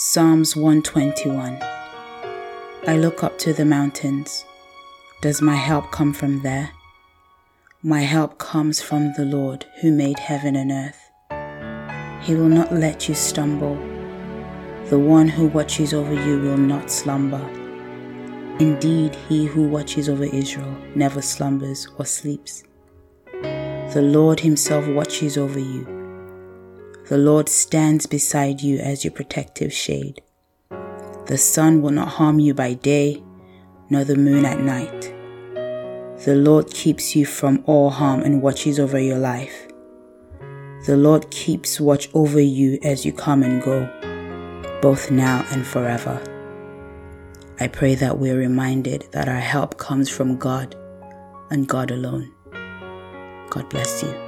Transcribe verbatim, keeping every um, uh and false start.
Psalms one twenty-one. I look up to the mountains. Does my help come from there? My help comes from the Lord who made heaven and earth. He will not let you stumble. The one who watches over you will not slumber. Indeed, he who watches over Israel never slumbers or sleeps. The Lord himself watches over you. The Lord stands beside you as your protective shade. The sun will not harm you by day, nor the moon at night. The Lord keeps you from all harm and watches over your life. The Lord keeps watch over you as you come and go, both now and forever. I pray that we are reminded that our help comes from God and God alone. God bless you.